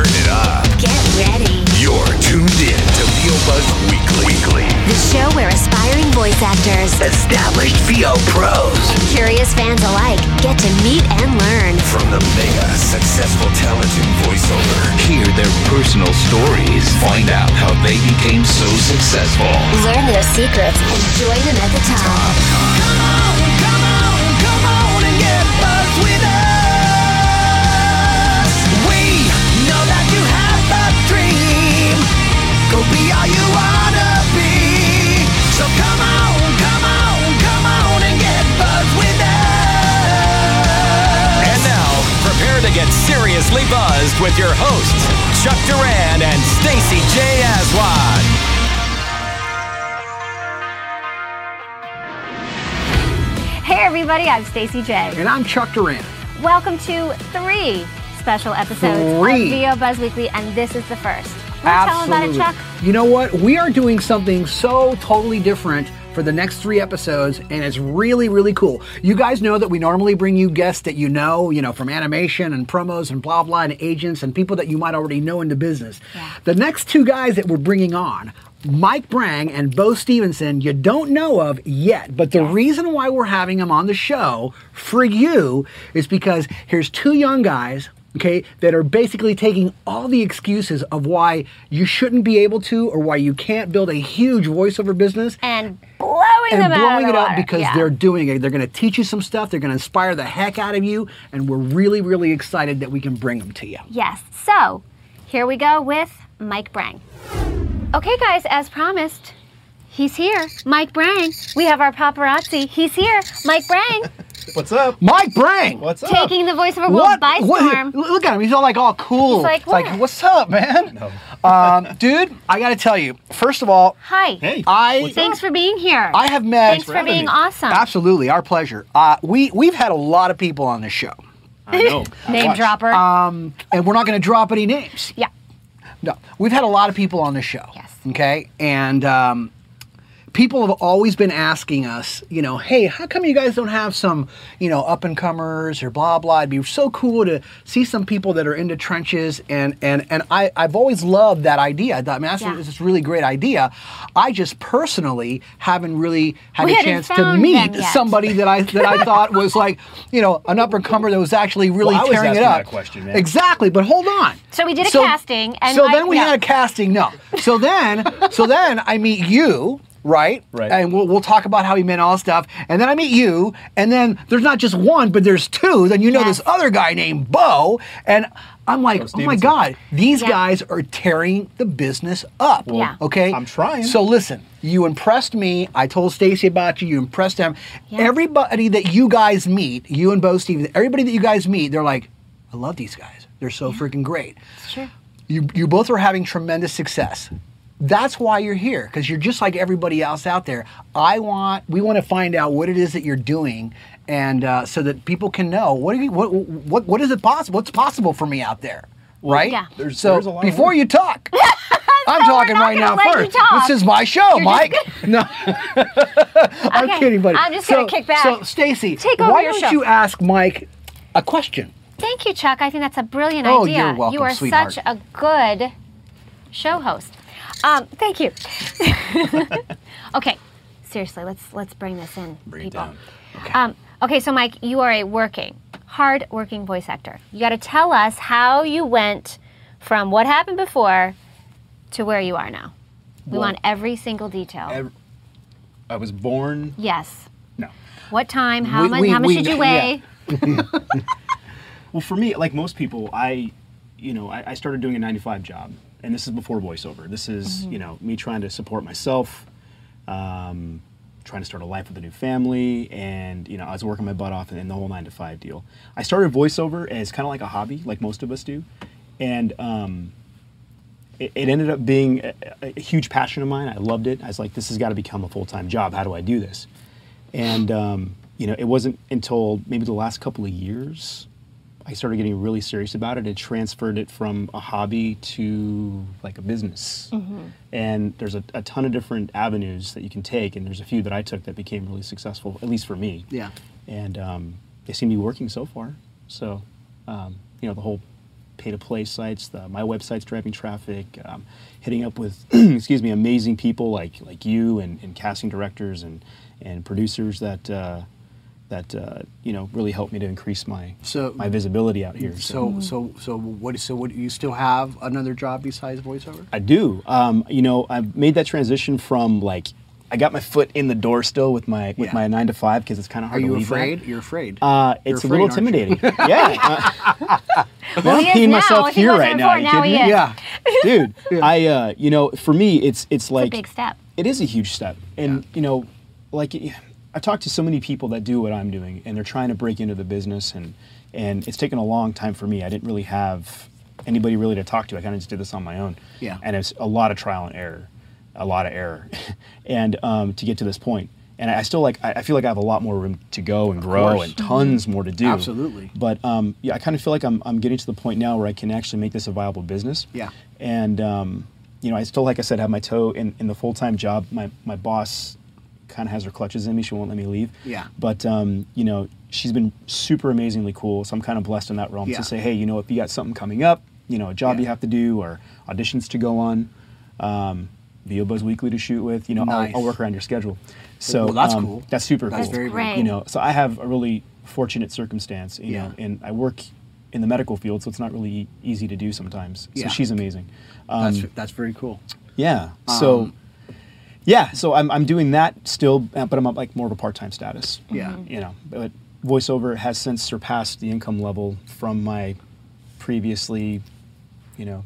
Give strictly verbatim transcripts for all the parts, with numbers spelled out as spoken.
Turn it up. Get ready. You're tuned in to VOBuzz Weekly. Weekly. The show where aspiring voice actors, established V O pros, and curious fans alike get to meet and learn. From the mega successful talent in voiceover, hear their personal stories, find out how they became so successful, learn their secrets, and join them at the top. top, top. Come on, come on, come on and get buzzed with us. Go be all you wanna be. So come on, come on, come on and get buzzed with us. And now, prepare to get seriously buzzed with your hosts, Chuck Duran and Stacy J. Aswad. Hey everybody, I'm Stacy J. And I'm Chuck Duran. Welcome to three special episodes three. of VOBuzz Weekly, and this is the first. Absolutely. Tell them about it, Chuck. You know what? We are doing something so totally different for the next three episodes, and it's really, really cool. You guys know that we normally bring you guests that you know, you know, from animation and promos and blah, blah, and agents and people that you might already know in the business. Yeah. The next two guys that we're bringing on, Mike Brang and Bo Stevenson, you don't know of yet, but the yeah. reason why we're having them on the show for you is because here's two young guys, okay, that are basically taking all the excuses of why you shouldn't be able to or why you can't build a huge voiceover business and blowing and them blowing out of the it water. up because yeah. they're doing it. They're going to teach you some stuff. They're going to inspire the heck out of you, and we're really, really excited that we can bring them to you. Yes. So here we go with Mike Brang. Okay, guys, as promised, he's here. Mike Brang. We have our paparazzi. He's here. Mike Brang. What's up? Mike Brang! What's up? Taking the voiceover world by storm. Look at him. He's all like all cool. He's like, what? It's like, what's up, man? No. um, dude, I got to tell you, first of all, hi. Hey. I, thanks up? for being here. I have met. Thanks, Thanks for being awesome. Absolutely. Our pleasure. Uh, we, we've had a lot of people on this show. I know. Name Watch. dropper. Um, and we're not going to drop any names. Yeah. No. We've had a lot of people on this show. Yes. Okay? And... Um, people have always been asking us, you know, hey, how come you guys don't have some, you know, up-and-comers or blah, blah. It'd be so cool to see some people that are into trenches. And and, and I, I've always loved that idea. I mean, that's yeah. this really great idea. I just personally haven't really had we a chance to meet somebody that I that I thought was like, you know, an up-and-comer that was actually really well, tearing I was asking it up. That question, man. Exactly, but hold on. So we did a so, casting. And so I, then we yeah. had a casting, no. So then, so then I meet you. Right? Right. And we'll, we'll talk about how he meant all stuff. And then I meet you, and then there's not just one, but there's two. Then you know yes. this other guy named Bo, and I'm like, oh my God, these yeah. guys are tearing the business up. Well, yeah. Okay? I'm trying. So listen, you impressed me. I told Stacy about you. You impressed him. Yeah. Everybody that you guys meet, you and Bo Stevens, everybody that you guys meet, they're like, I love these guys. They're so yeah. freaking great. Sure. You, you both are having tremendous success. That's why you're here, because you're just like everybody else out there. I want, we want to find out what it is that you're doing, and uh, so that people can know what are you, what what what is it possible? What's possible for me out there, right? Yeah. There's, so there's a lot before you talk, I'm no, talking right now first. This is my show, you're Mike. No, I'm okay. kidding, buddy. I'm just so, gonna kick back. So, Stacy, why don't show. you ask Mike a question? Thank you, Chuck. I think that's a brilliant oh, idea. You're welcome, you are sweetheart. such a good show host. Um, thank you. Okay, seriously, let's let's bring this in, bring people. It down. Okay. Um, okay, so Mike, you are a working, hard-working voice actor. You got to tell us how you went from what happened before to where you are now. We well, want every single detail. Ev- I was born. Yes. No. What time? How we, much? We, how much we, did you weigh? Yeah. Well, for me, like most people, I, you know, I, I started doing a nine to five job. And this is before voiceover. This is, mm-hmm. you know, me trying to support myself, um, trying to start a life with a new family, and, you know, I was working my butt off in the whole nine to five deal. I started voiceover as kind of like a hobby, like most of us do, and um, it, it ended up being a, a huge passion of mine. I loved it. I was like, this has got to become a full-time job. How do I do this? And, um, you know, it wasn't until maybe the last couple of years I started getting really serious about it and transferred it from a hobby to like a business. Mm-hmm. And there's a, a ton of different avenues that you can take, and there's a few that I took that became really successful, at least for me. Yeah. And um, they seem to be working so far. So, um, you know, the whole pay-to-play sites. The, my website's driving traffic. Um, hitting up with, excuse me, amazing people like like you and, and casting directors and and producers that uh, that uh, you know really helped me to increase my so, my visibility out here. So so so what so what you still have another job besides voiceover? I do. Um, you know, I've made that transition from like. I got my foot in the door still with my with yeah. my nine to five because it's kind of hard. Are you to leave afraid? That. You're afraid. Uh, it's You're a afraid, little intimidating. yeah. Uh, well, I'm peeing myself if here he right now. Are you now kidding me? Yeah, dude. Yeah. I uh, you know, for me, it's it's like it's a big step. It is a huge step, and yeah. you know, like I talked to so many people that do what I'm doing, and they're trying to break into the business, and and it's taken a long time for me. I didn't really have anybody really to talk to. I kind of just did this on my own. Yeah. And it's a lot of trial and error. a lot of error and um, to get to this point. And I still like, I feel like I have a lot more room to go and grow and tons more to do. Absolutely. But um, yeah, I kind of feel like I'm, I'm getting to the point now where I can actually make this a viable business. Yeah. And, um, you know, I still, like I said, have my toe in, in the full-time job. My, my boss kind of has her clutches in me. She won't let me leave. Yeah. But, um, you know, she's been super amazingly cool. So I'm kind of blessed in that realm yeah. to say, hey, you know, if you got something coming up, you know, a job yeah. you have to do or auditions to go on, um, VOBuzz Weekly to shoot with, you know, nice. I'll, I'll work around your schedule. So well, that's um, cool. That's super that's cool. That's very cool. You know, so I have a really fortunate circumstance, you yeah. know, and I work in the medical field, so it's not really easy to do sometimes. So yeah. she's amazing. Um, that's that's very cool. Yeah. So um, yeah, so I'm I'm doing that still, but I'm like more of a part-time status. Yeah. You know, but voiceover has since surpassed the income level from my previously, you know.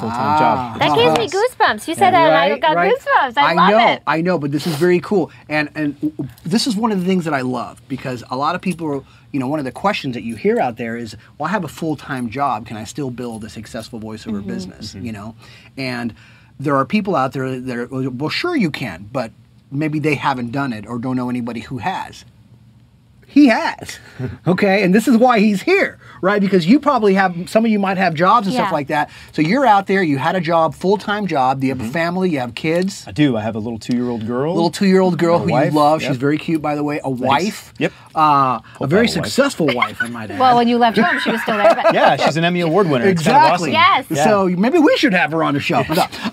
Full-time job. That gives me goosebumps. You said that, right, and I got right. goosebumps. I, I love know, it. I know, but this is very cool, and and this is one of the things that I love because a lot of people, you know, one of the questions that you hear out there is, "Well, I have a full-time job. Can I still build a successful voiceover mm-hmm. business?" Mm-hmm. You know, and there are people out there that are, well, sure you can, but maybe they haven't done it or don't know anybody who has. He has, okay? And this is why he's here, right? Because you probably have, some of you might have jobs and yeah. stuff like that. So you're out there, you had a job, full-time job, do you have mm-hmm. a family, you have kids? I do, I have a little two-year-old girl. Little two-year-old girl who wife. You love, yep. she's very cute, by the way, a Thanks. Wife. Yep. Uh, a very successful wife, wife I might add. Well, when you left home, she was still there. But yeah, she's an Emmy Award winner. Exactly. It's kind of awesome. Yes. Yeah. So maybe we should have her on the show.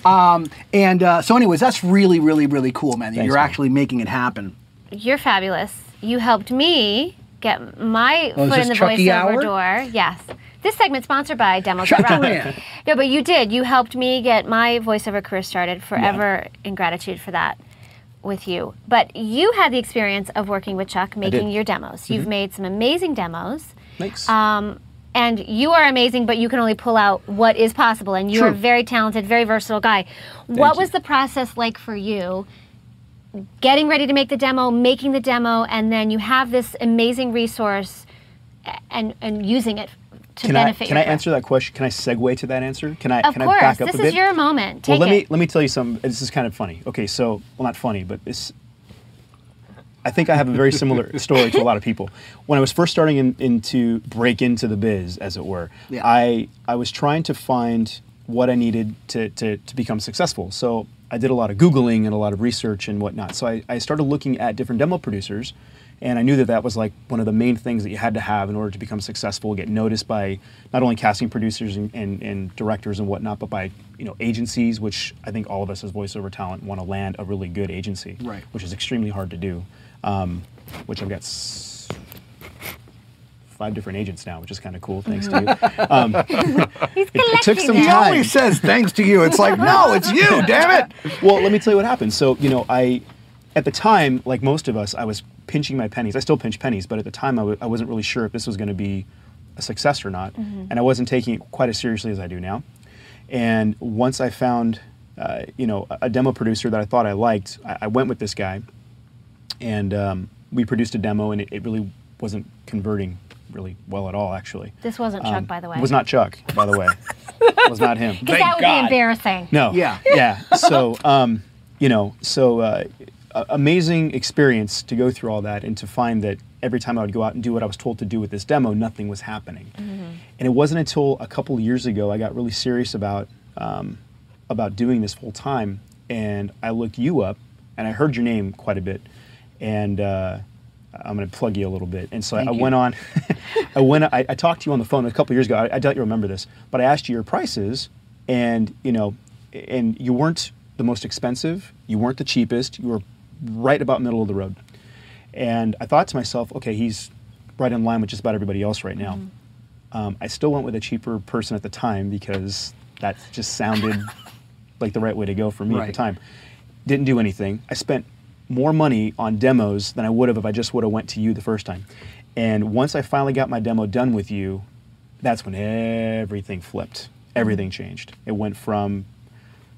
um, and uh, so anyways, that's really, really, really cool, man, that Thanks, you're man. Actually making it happen. You're fabulous. You helped me get my oh, foot in the voiceover door. Yes. This segment's sponsored by Demos Chuck Duran. No, but you did. You helped me get my voiceover career started forever yeah. in gratitude for that with you. But you had the experience of working with Chuck making your demos. You've mm-hmm. made some amazing demos. Thanks. Um, and you are amazing, but you can only pull out what is possible. And you're a very talented, very versatile guy. Thank what you. Was the process like for you? Getting ready to make the demo, making the demo, and then you have this amazing resource and and using it to can benefit I, Can your I friend. Answer that question? Can I segue to that answer? Can I, of can course. I back up this a bit? This is your moment. Take well, let it. Me let me tell you something. This is kind of funny. Okay, so, well, not funny, but this, I think I have a very similar story to a lot of people. When I was first starting in, in to break into the biz, as it were, yeah. I, I was trying to find what I needed to, to, to become successful. So I did a lot of Googling and a lot of research and whatnot. So I, I started looking at different demo producers, and I knew that that was like one of the main things that you had to have in order to become successful, get noticed by not only casting producers and, and, and directors and whatnot, but by you know agencies, which I think all of us as voiceover talent want to land a really good agency, right. which is extremely hard to do, um, which I've got s five different agents now, which is kind of cool, thanks to you. Um, He's it, it took some time. He always says thanks to you. It's like, no, it's you, damn it. Well, let me tell you what happened. So, you know, I, at the time, like most of us, I was pinching my pennies. I still pinch pennies, but at the time, I, w I wasn't really sure if this was going to be a success or not. Mm-hmm. And I wasn't taking it quite as seriously as I do now. And once I found, uh, you know, a, a demo producer that I thought I liked, I, I went with this guy, and um, we produced a demo, and it, it really wasn't converting really well at all, actually. This wasn't um, Chuck, by the way. It was not Chuck, by the way. It was not him. Because that would God. Be embarrassing. No. Yeah. Yeah. So, um, you know, so uh, amazing experience to go through all that and to find that every time I would go out and do what I was told to do with this demo, nothing was happening. Mm-hmm. And it wasn't until a couple of years ago I got really serious about, um, about doing this full time, and I looked you up, and I heard your name quite a bit, and uh, I'm going to plug you a little bit. And so I, I went on, I went. I, I talked to you on the phone a couple years ago. I, I doubt you remember this, but I asked you your prices, and you know, and you weren't the most expensive. You weren't the cheapest. You were right about middle of the road. And I thought to myself, okay, he's right in line with just about everybody else right now. Mm-hmm. um, I still went with a cheaper person at the time because that just sounded like the right way to go for me right. at the time. Didn't do anything. I spent more money on demos than I would have if I just would have went to you the first time. And once I finally got my demo done with you, that's when everything flipped. Everything changed. It went from,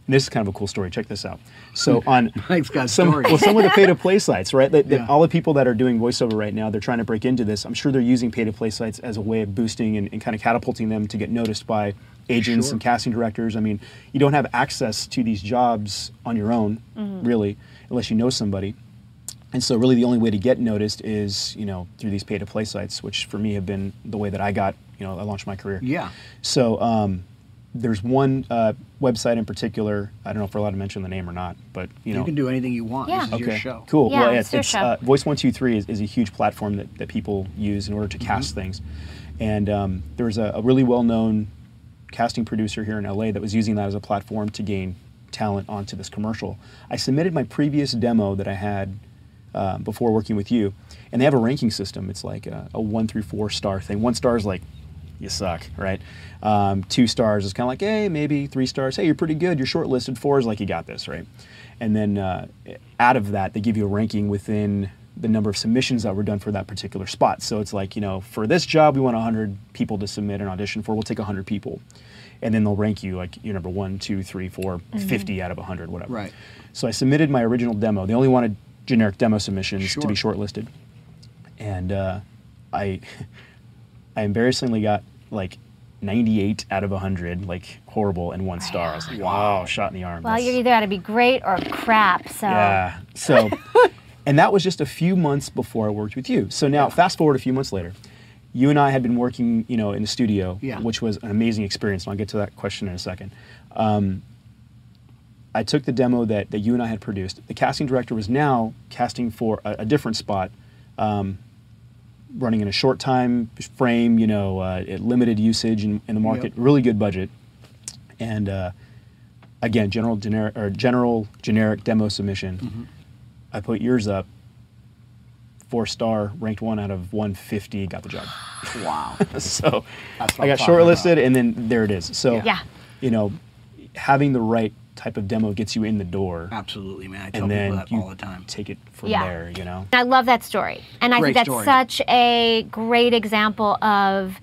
and this is kind of a cool story, check this out. So on Mike's got some, well, some of the pay-to-play sites, right? That, that yeah. all the people that are doing voiceover right now, they're trying to break into this. I'm sure they're using pay-to-play sites as a way of boosting and, and kind of catapulting them to get noticed by agents sure. and casting directors. I mean, you don't have access to these jobs on your own, mm-hmm. really, unless you know somebody. And so really the only way to get noticed is, you know, through these pay-to-play sites, which for me have been the way that I got, you know, I launched my career. Yeah. So um, there's one uh, website in particular, I don't know if we're allowed to mention the name or not, but, you know. You can do anything you want. Yeah. This is okay. your show. Cool. Yeah, well, it's, it's your show. Uh, Voice One Two Three is, is a huge platform that, that people use in order to cast mm-hmm. things. And um, there's a, a really well-known casting producer here in L A that was using that as a platform to gain talent onto this commercial. I submitted my previous demo that I had Uh, before working with you, and they have a ranking system. It's like a, a one through four star thing. One star is like, you suck, right? Um, two stars is kind of like, hey, maybe. Three stars, hey, you're pretty good, you're shortlisted. Four is like, you got this, right? And then uh, out of that, they give you a ranking within the number of submissions that were done for that particular spot. So it's like, you know, for this job, we want one hundred people to submit an audition for, we'll take one hundred people. And then they'll rank you like your number one, two, three, four, mm-hmm. fifty out of one hundred, whatever. Right. So I submitted my original demo. They only wanted generic demo submissions sure. to be shortlisted, and uh, I, I embarrassingly got like ninety-eight out of one hundred, like horrible, and one star. I was like, wow, shot in the arm. Well, that's... you're either got to be great or crap. So yeah, so, and that was just a few months before I worked with you. So now, yeah. fast forward a few months later, you and I had been working, you know, in the studio, yeah. which was an amazing experience. And I'll get to that question in a second. Um, I took the demo that, that you and I had produced. The casting director was now casting for a, a different spot, um, running in a short time frame, you know, uh, at limited usage in, in the market, yep. really good budget. And uh, again, general generic, or general generic demo submission. Mm-hmm. I put yours up, four star, ranked one out of one fifty, got the job. Wow. So That's I got shortlisted about. and then there it is. So, yeah. you know, having the right type of demo gets you in the door. Absolutely, man. I tell people that all the time. Take it from yeah. there, you know. I love that story. And I great think that's story. such a great example of,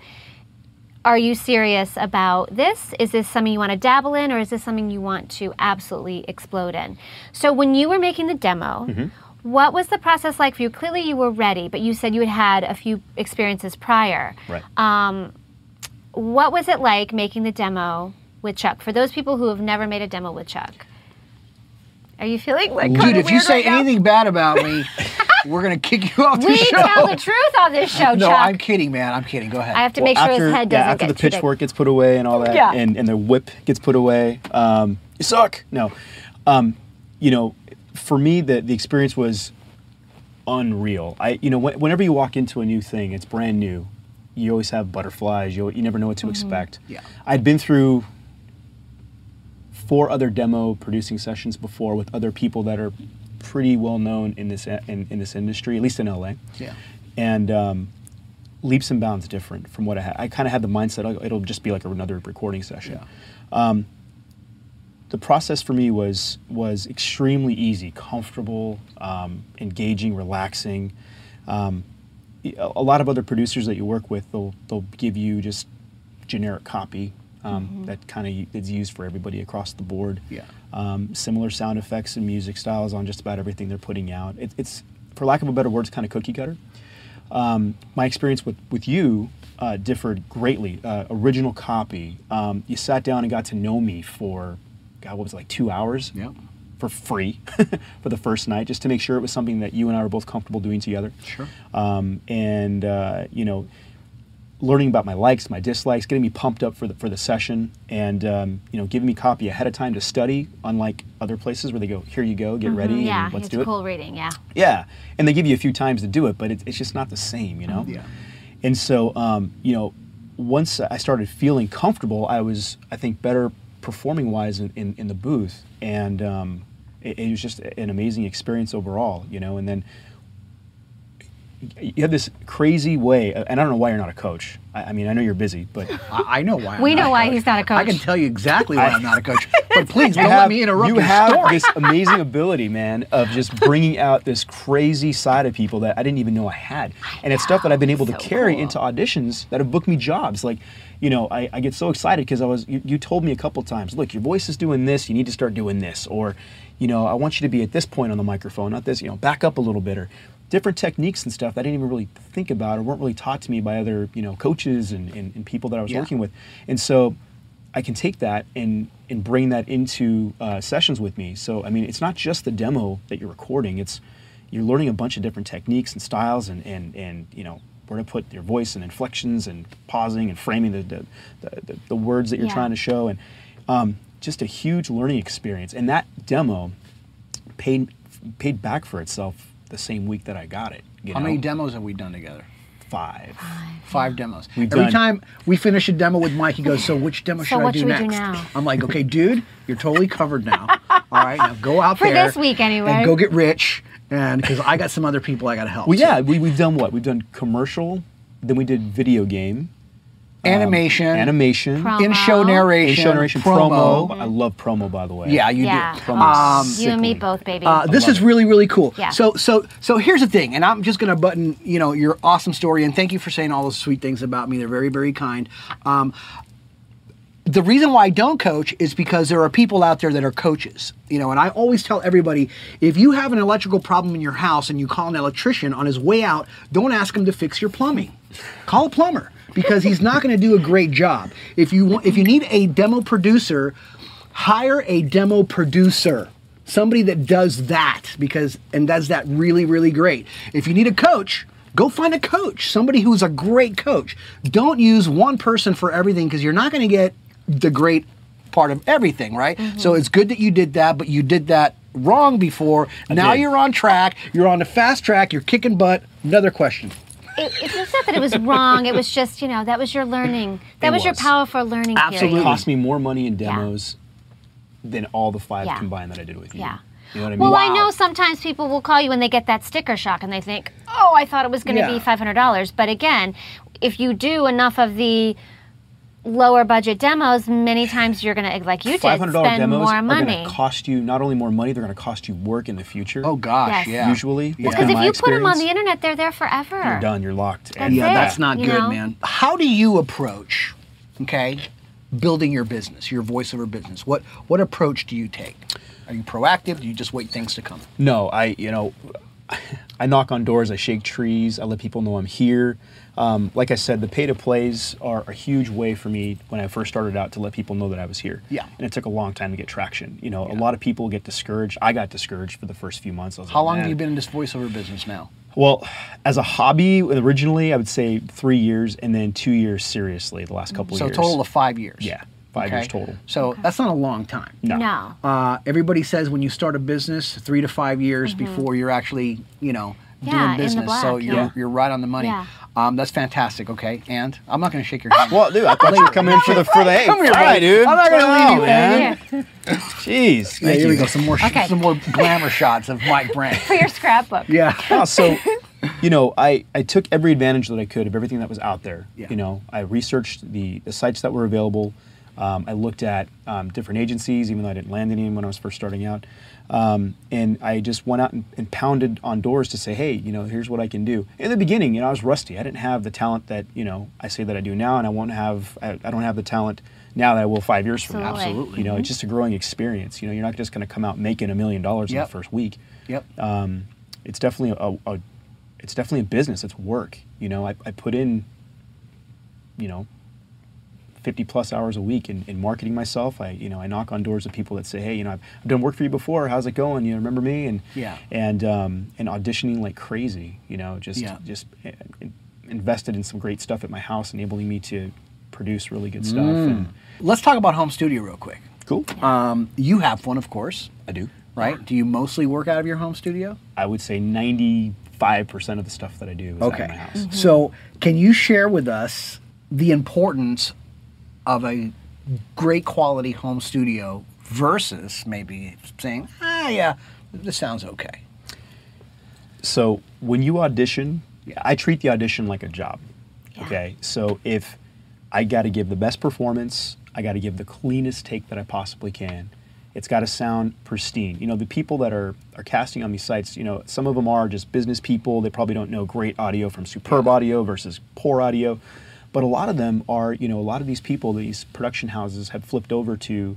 are you serious about this? Is this something you want to dabble in, or is this something you want to absolutely explode in? So when you were making the demo, mm-hmm. what was the process like for you? Clearly you were ready, but you said you had had a few experiences prior. Right. Um, what was it like making the demo with Chuck, for those people who have never made a demo with Chuck? Are you feeling like dude? If you say anything bad about me, we're gonna kick you off the show. We tell the truth on this show, Chuck. No, I'm kidding, man. I'm kidding. Go ahead. I have to make sure his head doesn't get too big. Yeah, after the pitchfork gets put away and all that, yeah. and and the whip gets put away. Um, you suck. No, um, you know, for me, the the experience was unreal. I, you know, whenever you walk into a new thing, it's brand new. You always have butterflies. You you never know what to mm-hmm. expect. Yeah, I'd been through four other demo producing sessions before with other people that are pretty well known in this in, in this industry, at least in L A. Yeah. And um, leaps and bounds different from what I had. I kind of had the mindset it'll just be like another recording session. Yeah. Um, the process for me was was extremely easy, comfortable, um, engaging, relaxing. Um, a lot of other producers that you work with, they'll they'll give you just generic copy. Um, mm-hmm. That kind of is used for everybody across the board. Yeah. Um, similar sound effects and music styles on just about everything they're putting out. It, it's, for lack of a better word, it's kind of cookie cutter. Um, my experience with, with you uh, differed greatly. Uh, original copy. Um, you sat down and got to know me for, God, what was it, like two hours? Yeah. For free for the first night, just to make sure it was something that you and I were both comfortable doing together. Sure. Um, and, uh, you know, learning about my likes, my dislikes, getting me pumped up for the for the session, and um, you know, giving me copy ahead of time to study. Unlike other places where they go, here you go, get mm-hmm. ready, yeah, and let's do it. Yeah, it's cool reading, yeah. Yeah, and they give you a few times to do it, but it, it's just not the same, you know. Yeah. And so, um, you know, once I started feeling comfortable, I was, I think, better performing wise in, in, in the booth. And um, it, it was just an amazing experience overall, you know. And then you have this crazy way, and I don't know why you're not a coach. I, I mean, I know you're busy, but I, I know why. I'm we not know why coach. He's not a coach. I can tell you exactly why I'm not a coach. But please don't have, let me interrupt you. You have story. This amazing ability, man, of just bringing out this crazy side of people that I didn't even know I had, and it's wow, stuff that I've been able so to carry cool. into auditions that have booked me jobs. Like, you know, I, I get so excited because I was. You, you told me a couple times, look, your voice is doing this. You need to start doing this, or, you know, I want you to be at this point on the microphone, not this. You know, back up a little bit, or different techniques and stuff that I didn't even really think about or weren't really taught to me by other, you know, coaches and, and, and people that I was yeah. working with. And so I can take that and, and bring that into uh, sessions with me. So, I mean, it's not just the demo that you're recording. It's you're learning a bunch of different techniques and styles and, and, and you know, where to put your voice and inflections and pausing and framing the, the, the, the words that you're yeah. trying to show. And um, just a huge learning experience. And that demo paid, paid back for itself the same week that I got it. You How know? many demos have we done together? Five. Five demos. We've Every done... time we finish a demo with Mike, he goes, so which demo so should I do should next? Do now? I'm like, okay, dude, you're totally covered now. All right, now go out For there. For this week, anyway. And go get rich, and because I got some other people I got to help. Well, so. yeah, we, we've done what? We've done commercial, then we did video game. Animation, um, animation, promo. in show narration, in show narration, promo. promo. I love promo, by the way. Yeah, you yeah. do. Promo um, you and me both, baby. Uh, this is it. really, really cool. Yeah. So, so, so here's the thing, and I'm just gonna button, you know, your awesome story, and thank you for saying all those sweet things about me. They're very, very kind. Um, The reason why I don't coach is because there are people out there that are coaches, you know, and I always tell everybody, if you have an electrical problem in your house and you call an electrician on his way out, don't ask him to fix your plumbing. Call a plumber because he's not going to do a great job. If you want, if you need a demo producer, hire a demo producer. Somebody that does that because and does that really, really great. If you need a coach, go find a coach, somebody who's a great coach. Don't use one person for everything because you're not going to get the great part of everything, right? Mm-hmm. So it's good that you did that, but you did that wrong before. I now did. You're on track. You're on the fast track. You're kicking butt. Another question. It, it's not that it was wrong. It was just, you know, that was your learning. That was, was your powerful learning Absolutely. period. It cost me more money in demos yeah. than all the five yeah. combined that I did with you. Yeah. You know what I mean? Well, wow. I know sometimes people will call you when they get that sticker shock and they think, oh, I thought it was going to yeah. be five hundred dollars. But again, if you do enough of the lower budget demos, many times you're going to, like you did, spend demos more money. Are going to cost you not only more money, they're going to cost you work in the future. Oh gosh, yes. yeah. Usually, because well, yeah. if you experience. put them on the internet, they're there forever. You're done. You're locked. That's and yeah, it, that's not good, know? man. How do you approach, okay, building your business, your voiceover business? What what approach do you take? Are you proactive? Do you just wait things to come? No, I you know, I knock on doors. I shake trees. I let people know I'm here. Um, like I said, the pay-to-plays are a huge way for me when I first started out to let people know that I was here. Yeah. And it took a long time to get traction. You know, yeah. a lot of people get discouraged. I got discouraged for the first few months. I was How like, long Man. have you been in this voiceover business now? Well, as a hobby, originally, I would say three years and then two years seriously the last couple so of years. So a total of five years. Yeah, five okay. years total. So okay. that's not a long time. No. no. Uh, everybody says when you start a business, three to five years mm-hmm. before you're actually, you know, yeah, doing business. In the black, so you're, yeah. you're right on the money. Yeah. Um, that's fantastic, okay? And I'm not going to shake your hand. Well, dude, I thought you were coming in for the, for the hey, come here, right, dude. I'm not going to leave you, man. Here. Jeez. Yeah, here we go. Some more, okay. some more glamour shots of Mike Brand. For your scrapbook. Yeah. Oh, so, you know, I, I took every advantage that I could of everything that was out there. Yeah. You know, I researched the, the sites that were available. Um, I looked at um, different agencies, even though I didn't land any when I was first starting out. Um, and I just went out and, and pounded on doors to say, hey, you know, here's what I can do. In the beginning, you know, I was rusty. I didn't have the talent that, you know, I say that I do now, and I won't have, I, I don't have the talent now that I will five years from now. Absolutely. You know, mm-hmm. it's just a growing experience. You know, you're not just going to come out making a million dollars in the first week. Yep. Um, it's definitely a, a, it's definitely a business. It's work. You know, I, I put in, you know, fifty plus hours a week in, in marketing myself. I, you know, I knock on doors of people that say, hey, you know, I've, I've done work for you before. How's it going? You know, remember me? And yeah. and um, and auditioning like crazy. You know, just yeah. just invested in some great stuff at my house, enabling me to produce really good stuff. Mm. And let's talk about home studio real quick. Cool. Um, you have one, of course. I do. Right? Do you mostly work out of your home studio? I would say ninety. five percent of the stuff that I do is okay. out of my house. Mm-hmm. So can you share with us the importance of a great quality home studio versus maybe saying, ah, yeah, this sounds okay? So when you audition, I treat the audition like a job, yeah. okay? So if I gotta give the best performance, I gotta give the cleanest take that I possibly can. It's gotta sound pristine. You know, the people that are, are casting on these sites, you know, some of them are just business people. They probably don't know great audio from superb yeah. audio versus poor audio. But a lot of them are, you know, a lot of these people, these production houses have flipped over to,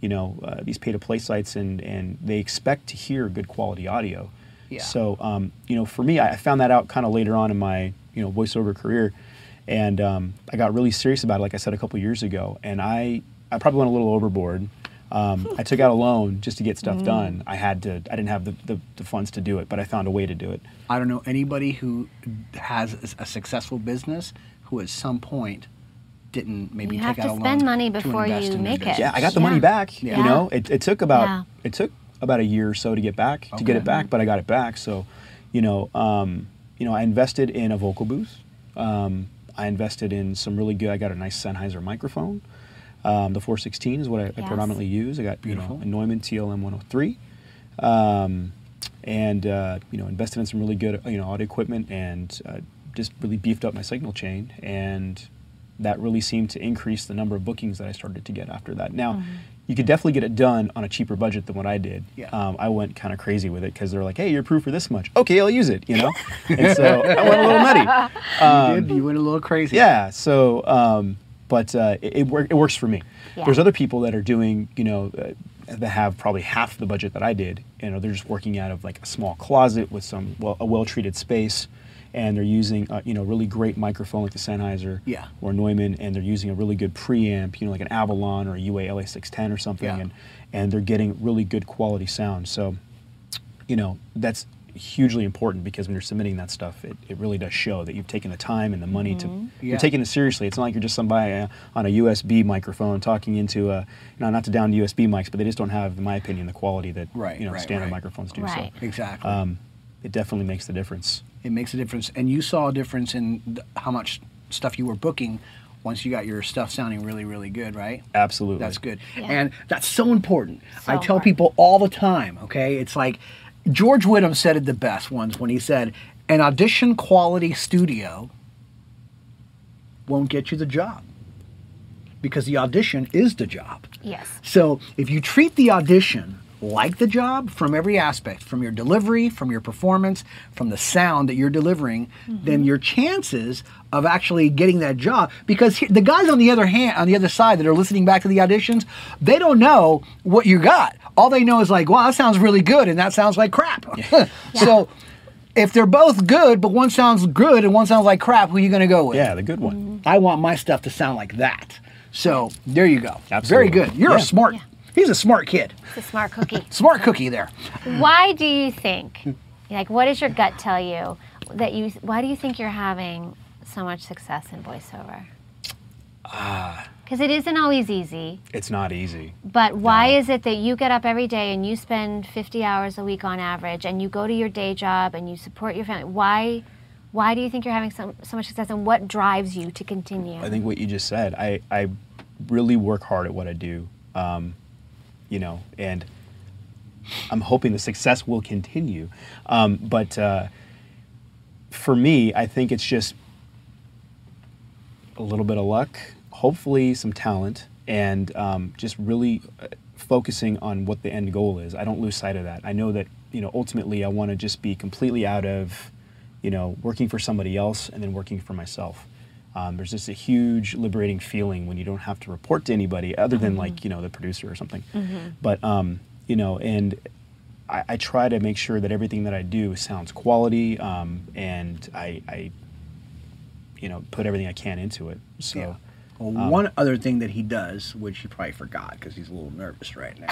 you know, uh, these pay-to-play sites and, and they expect to hear good quality audio. Yeah. So, um, you know, for me, I found that out kind of later on in my, you know, voiceover career. And um, I got really serious about it, like I said, a couple years ago. And I, I probably went a little overboard. Um, I took out a loan just to get stuff mm. done. I had to, I didn't have the, the, the funds to do it, but I found a way to do it. I don't know anybody who has a successful business who at some point didn't maybe you take out a loan. You have to spend money before you make it. Yeah, I got the yeah. money back, yeah. you know. It, it took about, yeah. it took about a year or so to get back, okay. to get it back, but I got it back. So, you know, um, you know, I invested in a vocal booth. Um, I invested in some really good, I got a nice Sennheiser microphone. Um, the four sixteen is what I, yes. I predominantly use. I got Beautiful. You know, a Neumann T L M one oh three. Um, and, uh, you know, invested in some really good, you know, audio equipment and uh, just really beefed up my signal chain. And that really seemed to increase the number of bookings that I started to get after that. Now, mm-hmm. you could definitely get it done on a cheaper budget than what I did. Yeah. Um, I went kind of crazy with it because they're like, "Hey, you're approved for this much. Okay, I'll use it." You know, and so I went a little nutty. Um, you did. You went a little crazy. Yeah. So, um, but uh, it, it, wor it works for me. Yeah. There's other people that are doing, you know, uh, that have probably half the budget that I did. You know, they're just working out of like a small closet with some well, a well-treated space, and they're using uh, you know, really great microphone like the Sennheiser yeah. or Neumann, and they're using a really good preamp, you know, like an Avalon or a U A L A six ten or something, yeah. and and they're getting really good quality sound. So, you know, that's hugely important because when you're submitting that stuff, it, it really does show that you've taken the time and the money mm-hmm. to yeah. you're taking it seriously. It's not like you're just somebody uh, on a U S B microphone talking into a, you know, not to down U S B mics, but they just don't have, in my opinion, the quality that right, you know right, standard right. microphones do. Right. So, exactly. Um, it definitely makes the difference. It makes a difference. And you saw a difference in th how much stuff you were booking once you got your stuff sounding really, really good, right? Absolutely. That's good. Yeah. And that's so important. So I tell hard. people all the time, okay? It's like George Widom said it the best once when he said, an audition quality studio won't get you the job because the audition is the job. Yes. So if you treat the audition like the job from every aspect, from your delivery, from your performance, from the sound that you're delivering, mm-hmm. then your chances of actually getting that job, because the guys on the other hand, on the other side that are listening back to the auditions, they don't know what you got. All they know is like, wow, that sounds really good and that sounds like crap. Yeah. yeah. So if they're both good, but one sounds good and one sounds like crap, who are you gonna go with? Yeah, the good one. Mm-hmm. I want my stuff to sound like that. So there you go. Absolutely. Very good. You're yeah. a smart yeah. He's a smart kid. He's a smart cookie. Smart cookie there. Why do you think, like, what does your gut tell you that you, why do you think you're having so much success in voiceover? Ah. Uh, because it isn't always easy. It's not easy. But why no. is it that you get up every day and you spend fifty hours a week on average and you go to your day job and you support your family? Why, why do you think you're having so, so much success and what drives you to continue? I think what you just said. I, I really work hard at what I do. Um, You know, and I'm hoping the success will continue. Um, but uh, for me, I think it's just a little bit of luck, hopefully some talent, and um, just really focusing on what the end goal is. I don't lose sight of that. I know that, you know, ultimately I want to just be completely out of, you know, working for somebody else and then working for myself. Um, there's just a huge liberating feeling when you don't have to report to anybody other than mm-hmm. like, you know, the producer or something. Mm-hmm. But, um, you know, and I, I try to make sure that everything that I do sounds quality um, and I, I, you know, put everything I can into it. So. Yeah. Well, um, one other thing that he does, which he probably forgot because he's a little nervous right now,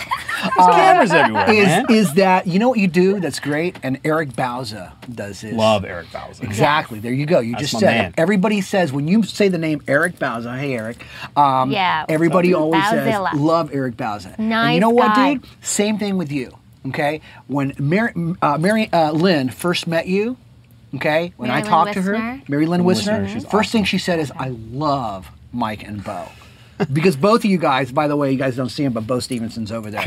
uh, cameras everywhere, is, man. is that, you know what you do that's great? And Eric Bauza does this. Love Eric Bauza. Exactly. There you go. You that's just said man. Everybody says, when you say the name Eric Bauza, hey, Eric, um, yeah, everybody always Bauzilla. says, love Eric Bauza. Nice and you know what, guy. dude? Same thing with you, okay? When Mary, uh, Mary uh, Lynn first met you, Okay, when Mary I talked Wisner. to her, Mary Lynn Wisner, Wisner first awesome. thing she said is, I love Mike and Bo. Because both of you guys, by the way, you guys don't see him, but Bo Stevenson's over there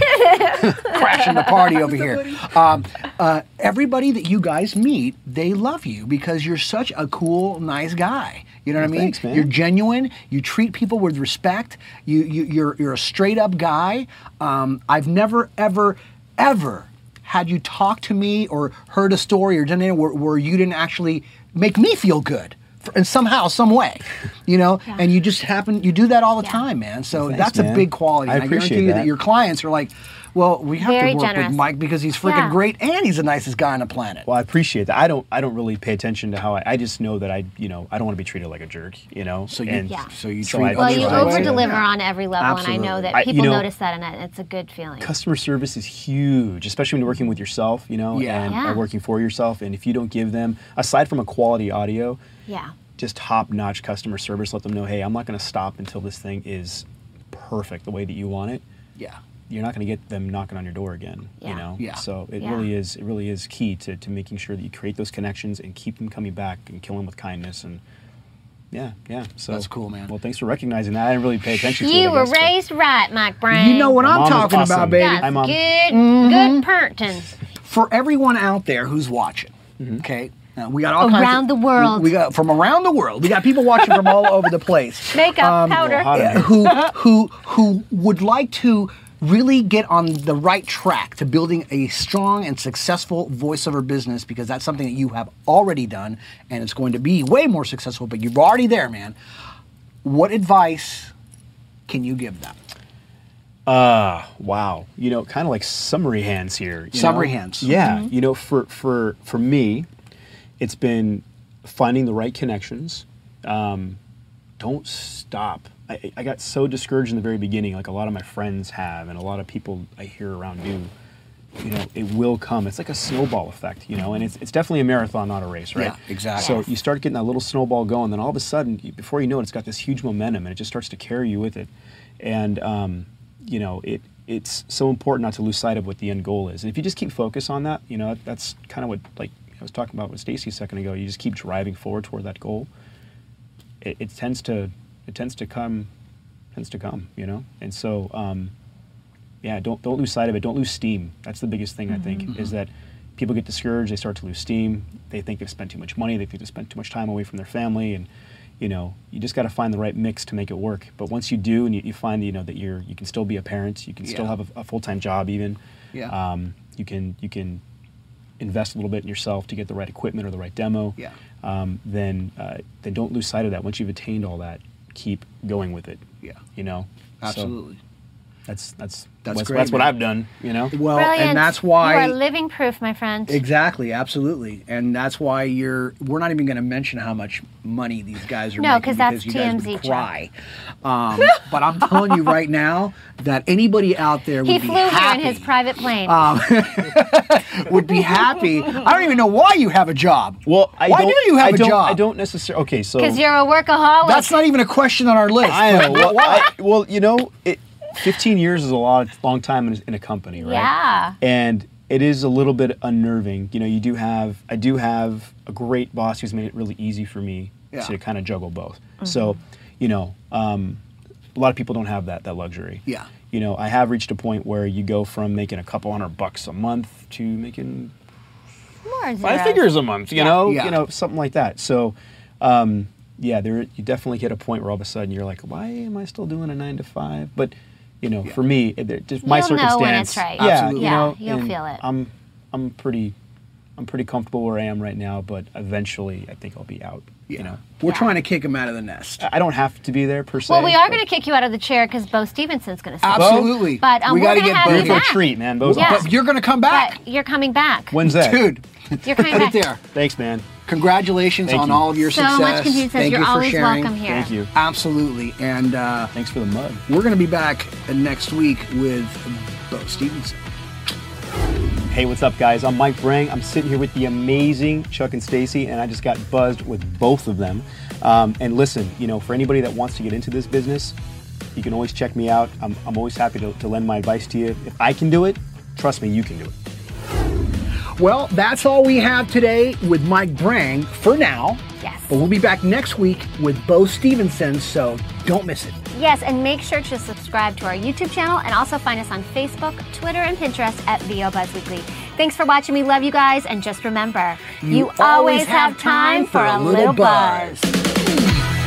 crashing the party over here. Um, uh, everybody that you guys meet, they love you because you're such a cool, nice guy. You know what well, I mean? Thanks, man. You're genuine. You treat people with respect. You, you, you're, you're a straight-up guy. Um, I've never, ever, ever had you talked to me or heard a story or done anything where, where you didn't actually make me feel good. And somehow, some way, you know, yeah. and you just happen, you do that all the yeah. time, man. So Thanks, that's man. a big quality. I, and I guarantee you that. that your clients are like, well, we have Very to work generous. with Mike because he's freaking yeah. great and he's the nicest guy on the planet. Well, I appreciate that. I don't, I don't really pay attention to how I, I just know that I, you know, I don't want to be treated like a jerk, you know. So you, and yeah. so you so treat. Well, you over deliver yeah. on every level, Absolutely. and I know that people I, you know, notice that, and it's a good feeling. Customer service is huge, especially when you're working with yourself, you know, yeah. and yeah. working for yourself. And if you don't give them, aside from a quality audio. Yeah. Just top-notch customer service. Let them know, hey, I'm not going to stop until this thing is perfect the way that you want it. Yeah. You're not going to get them knocking on your door again. Yeah. You know. Yeah. So it yeah. really is. It really is key to to making sure that you create those connections and keep them coming back and kill them with kindness and. Yeah, yeah. So that's cool, man. Well, thanks for recognizing that. I didn't really pay attention to it. You were raised right, Mike Brang. You know what I'm talking awesome. about, baby. That's I'm on. Good, mm-hmm. good parenting. For everyone out there who's watching, mm-hmm. okay. Now, we got all around kinds of, the world. We, we got from around the world. We got people watching from all over the place. Makeup, um, powder, who who who would like to really get on the right track to building a strong and successful voiceover business, because that's something that you have already done and it's going to be way more successful. But you're already there, man. What advice can you give them? Uh, wow. You know, kind of like summary hands here. Summary know? hands. Yeah. Mm-hmm. You know, for for for me. It's been finding the right connections. Um, don't stop. I, I got so discouraged in the very beginning, like a lot of my friends have, and a lot of people I hear around do. You know, it will come. It's like a snowball effect, you know, and it's, it's definitely a marathon, not a race, right? Yeah, exactly. So you start getting that little snowball going, then all of a sudden, before you know it, it's got this huge momentum, and it just starts to carry you with it. And, um, you know, it it's so important not to lose sight of what the end goal is. And if you just keep focus on that, you know, that's kind of what, like, I was talking about with Stacy a second ago. You just keep driving forward toward that goal. It, it tends to, it tends to come, tends to come, you know. And so, um, yeah, don't don't lose sight of it. Don't lose steam. That's the biggest thing, mm-hmm. I think, is that people get discouraged. They start to lose steam. They think they've spent too much money. They think they've spent too much time away from their family. And you know, you just got to find the right mix to make it work. But once you do, and you, you find you know that you're you can still be a parent. You can yeah. still have a, a full time job even. Yeah. Um, you can you can. invest a little bit in yourself to get the right equipment or the right demo, yeah. um, then uh, then don't lose sight of that. Once you've attained all that, keep going with it. Yeah, you know, absolutely. So that's that's that's, that's, great, that's what I've done. You know, well, Brilliant. and that's why you are living proof, my friend. Exactly, absolutely, and that's why you're. We're not even going to mention how much money these guys are no, making because that's you guys would cry. Um, but I'm telling you right now that anybody out there would he be flew happy. Here in his private plane. Um, would be happy. I don't even know why you have a job. Well, I why don't, do you have I a don't, job? I don't necessarily. Okay, so because you're a workaholic. That's not even a question on our list. I know. Well, I, well you know, it, fifteen years is a lot, long time in a company, right? Yeah. And it is a little bit unnerving. You know, you do have. I do have a great boss who's made it really easy for me yeah. to kind of juggle both. Mm-hmm. So, you know, um, a lot of people don't have that that luxury. Yeah. You know, I have reached a point where you go from making a couple hundred bucks a month to making More five figures a month, you yeah. know, yeah. you know, something like that. So, um, yeah, there you definitely hit a point where all of a sudden you're like, why am I still doing a nine to five? But, you know, yeah. for me, it, just my You'll circumstance, know when it's right. yeah, Absolutely. you know, yeah, you'll feel it. I'm, I'm pretty. I'm pretty comfortable where I am right now, but eventually I think I'll be out. Yeah. You know, we're yeah. trying to kick him out of the nest. I don't have to be there per se. Well, we are going to kick you out of the chair because Bo Stevenson's going to. Absolutely, it. but um, we got to get Bo for a treat, man. Bo's yeah. but you're going to come back. But you're coming back. When's that, dude? You're coming back. Put it there. Thanks, man. Congratulations Thank on you. all of your so success. So much Confused says you're always sharing. welcome here. Thank you. Absolutely, and uh, thanks for the mug. We're going to be back next week with Bo Stevenson. Hey, what's up, guys? I'm Mike Brang. I'm sitting here with the amazing Chuck and Stacy, and I just got buzzed with both of them. Um, and listen, you know, for anybody that wants to get into this business, you can always check me out. I'm, I'm always happy to, to lend my advice to you. If I can do it, trust me, you can do it. Well, that's all we have today with Mike Brang for now. Yes. But we'll be back next week with Bo Stevenson, so don't miss it. Yes, and make sure to subscribe to our YouTube channel and also find us on Facebook, Twitter, and Pinterest at VOBuzzWeekly. Thanks for watching. We love you guys. And just remember, you, you always have time for a little buzz.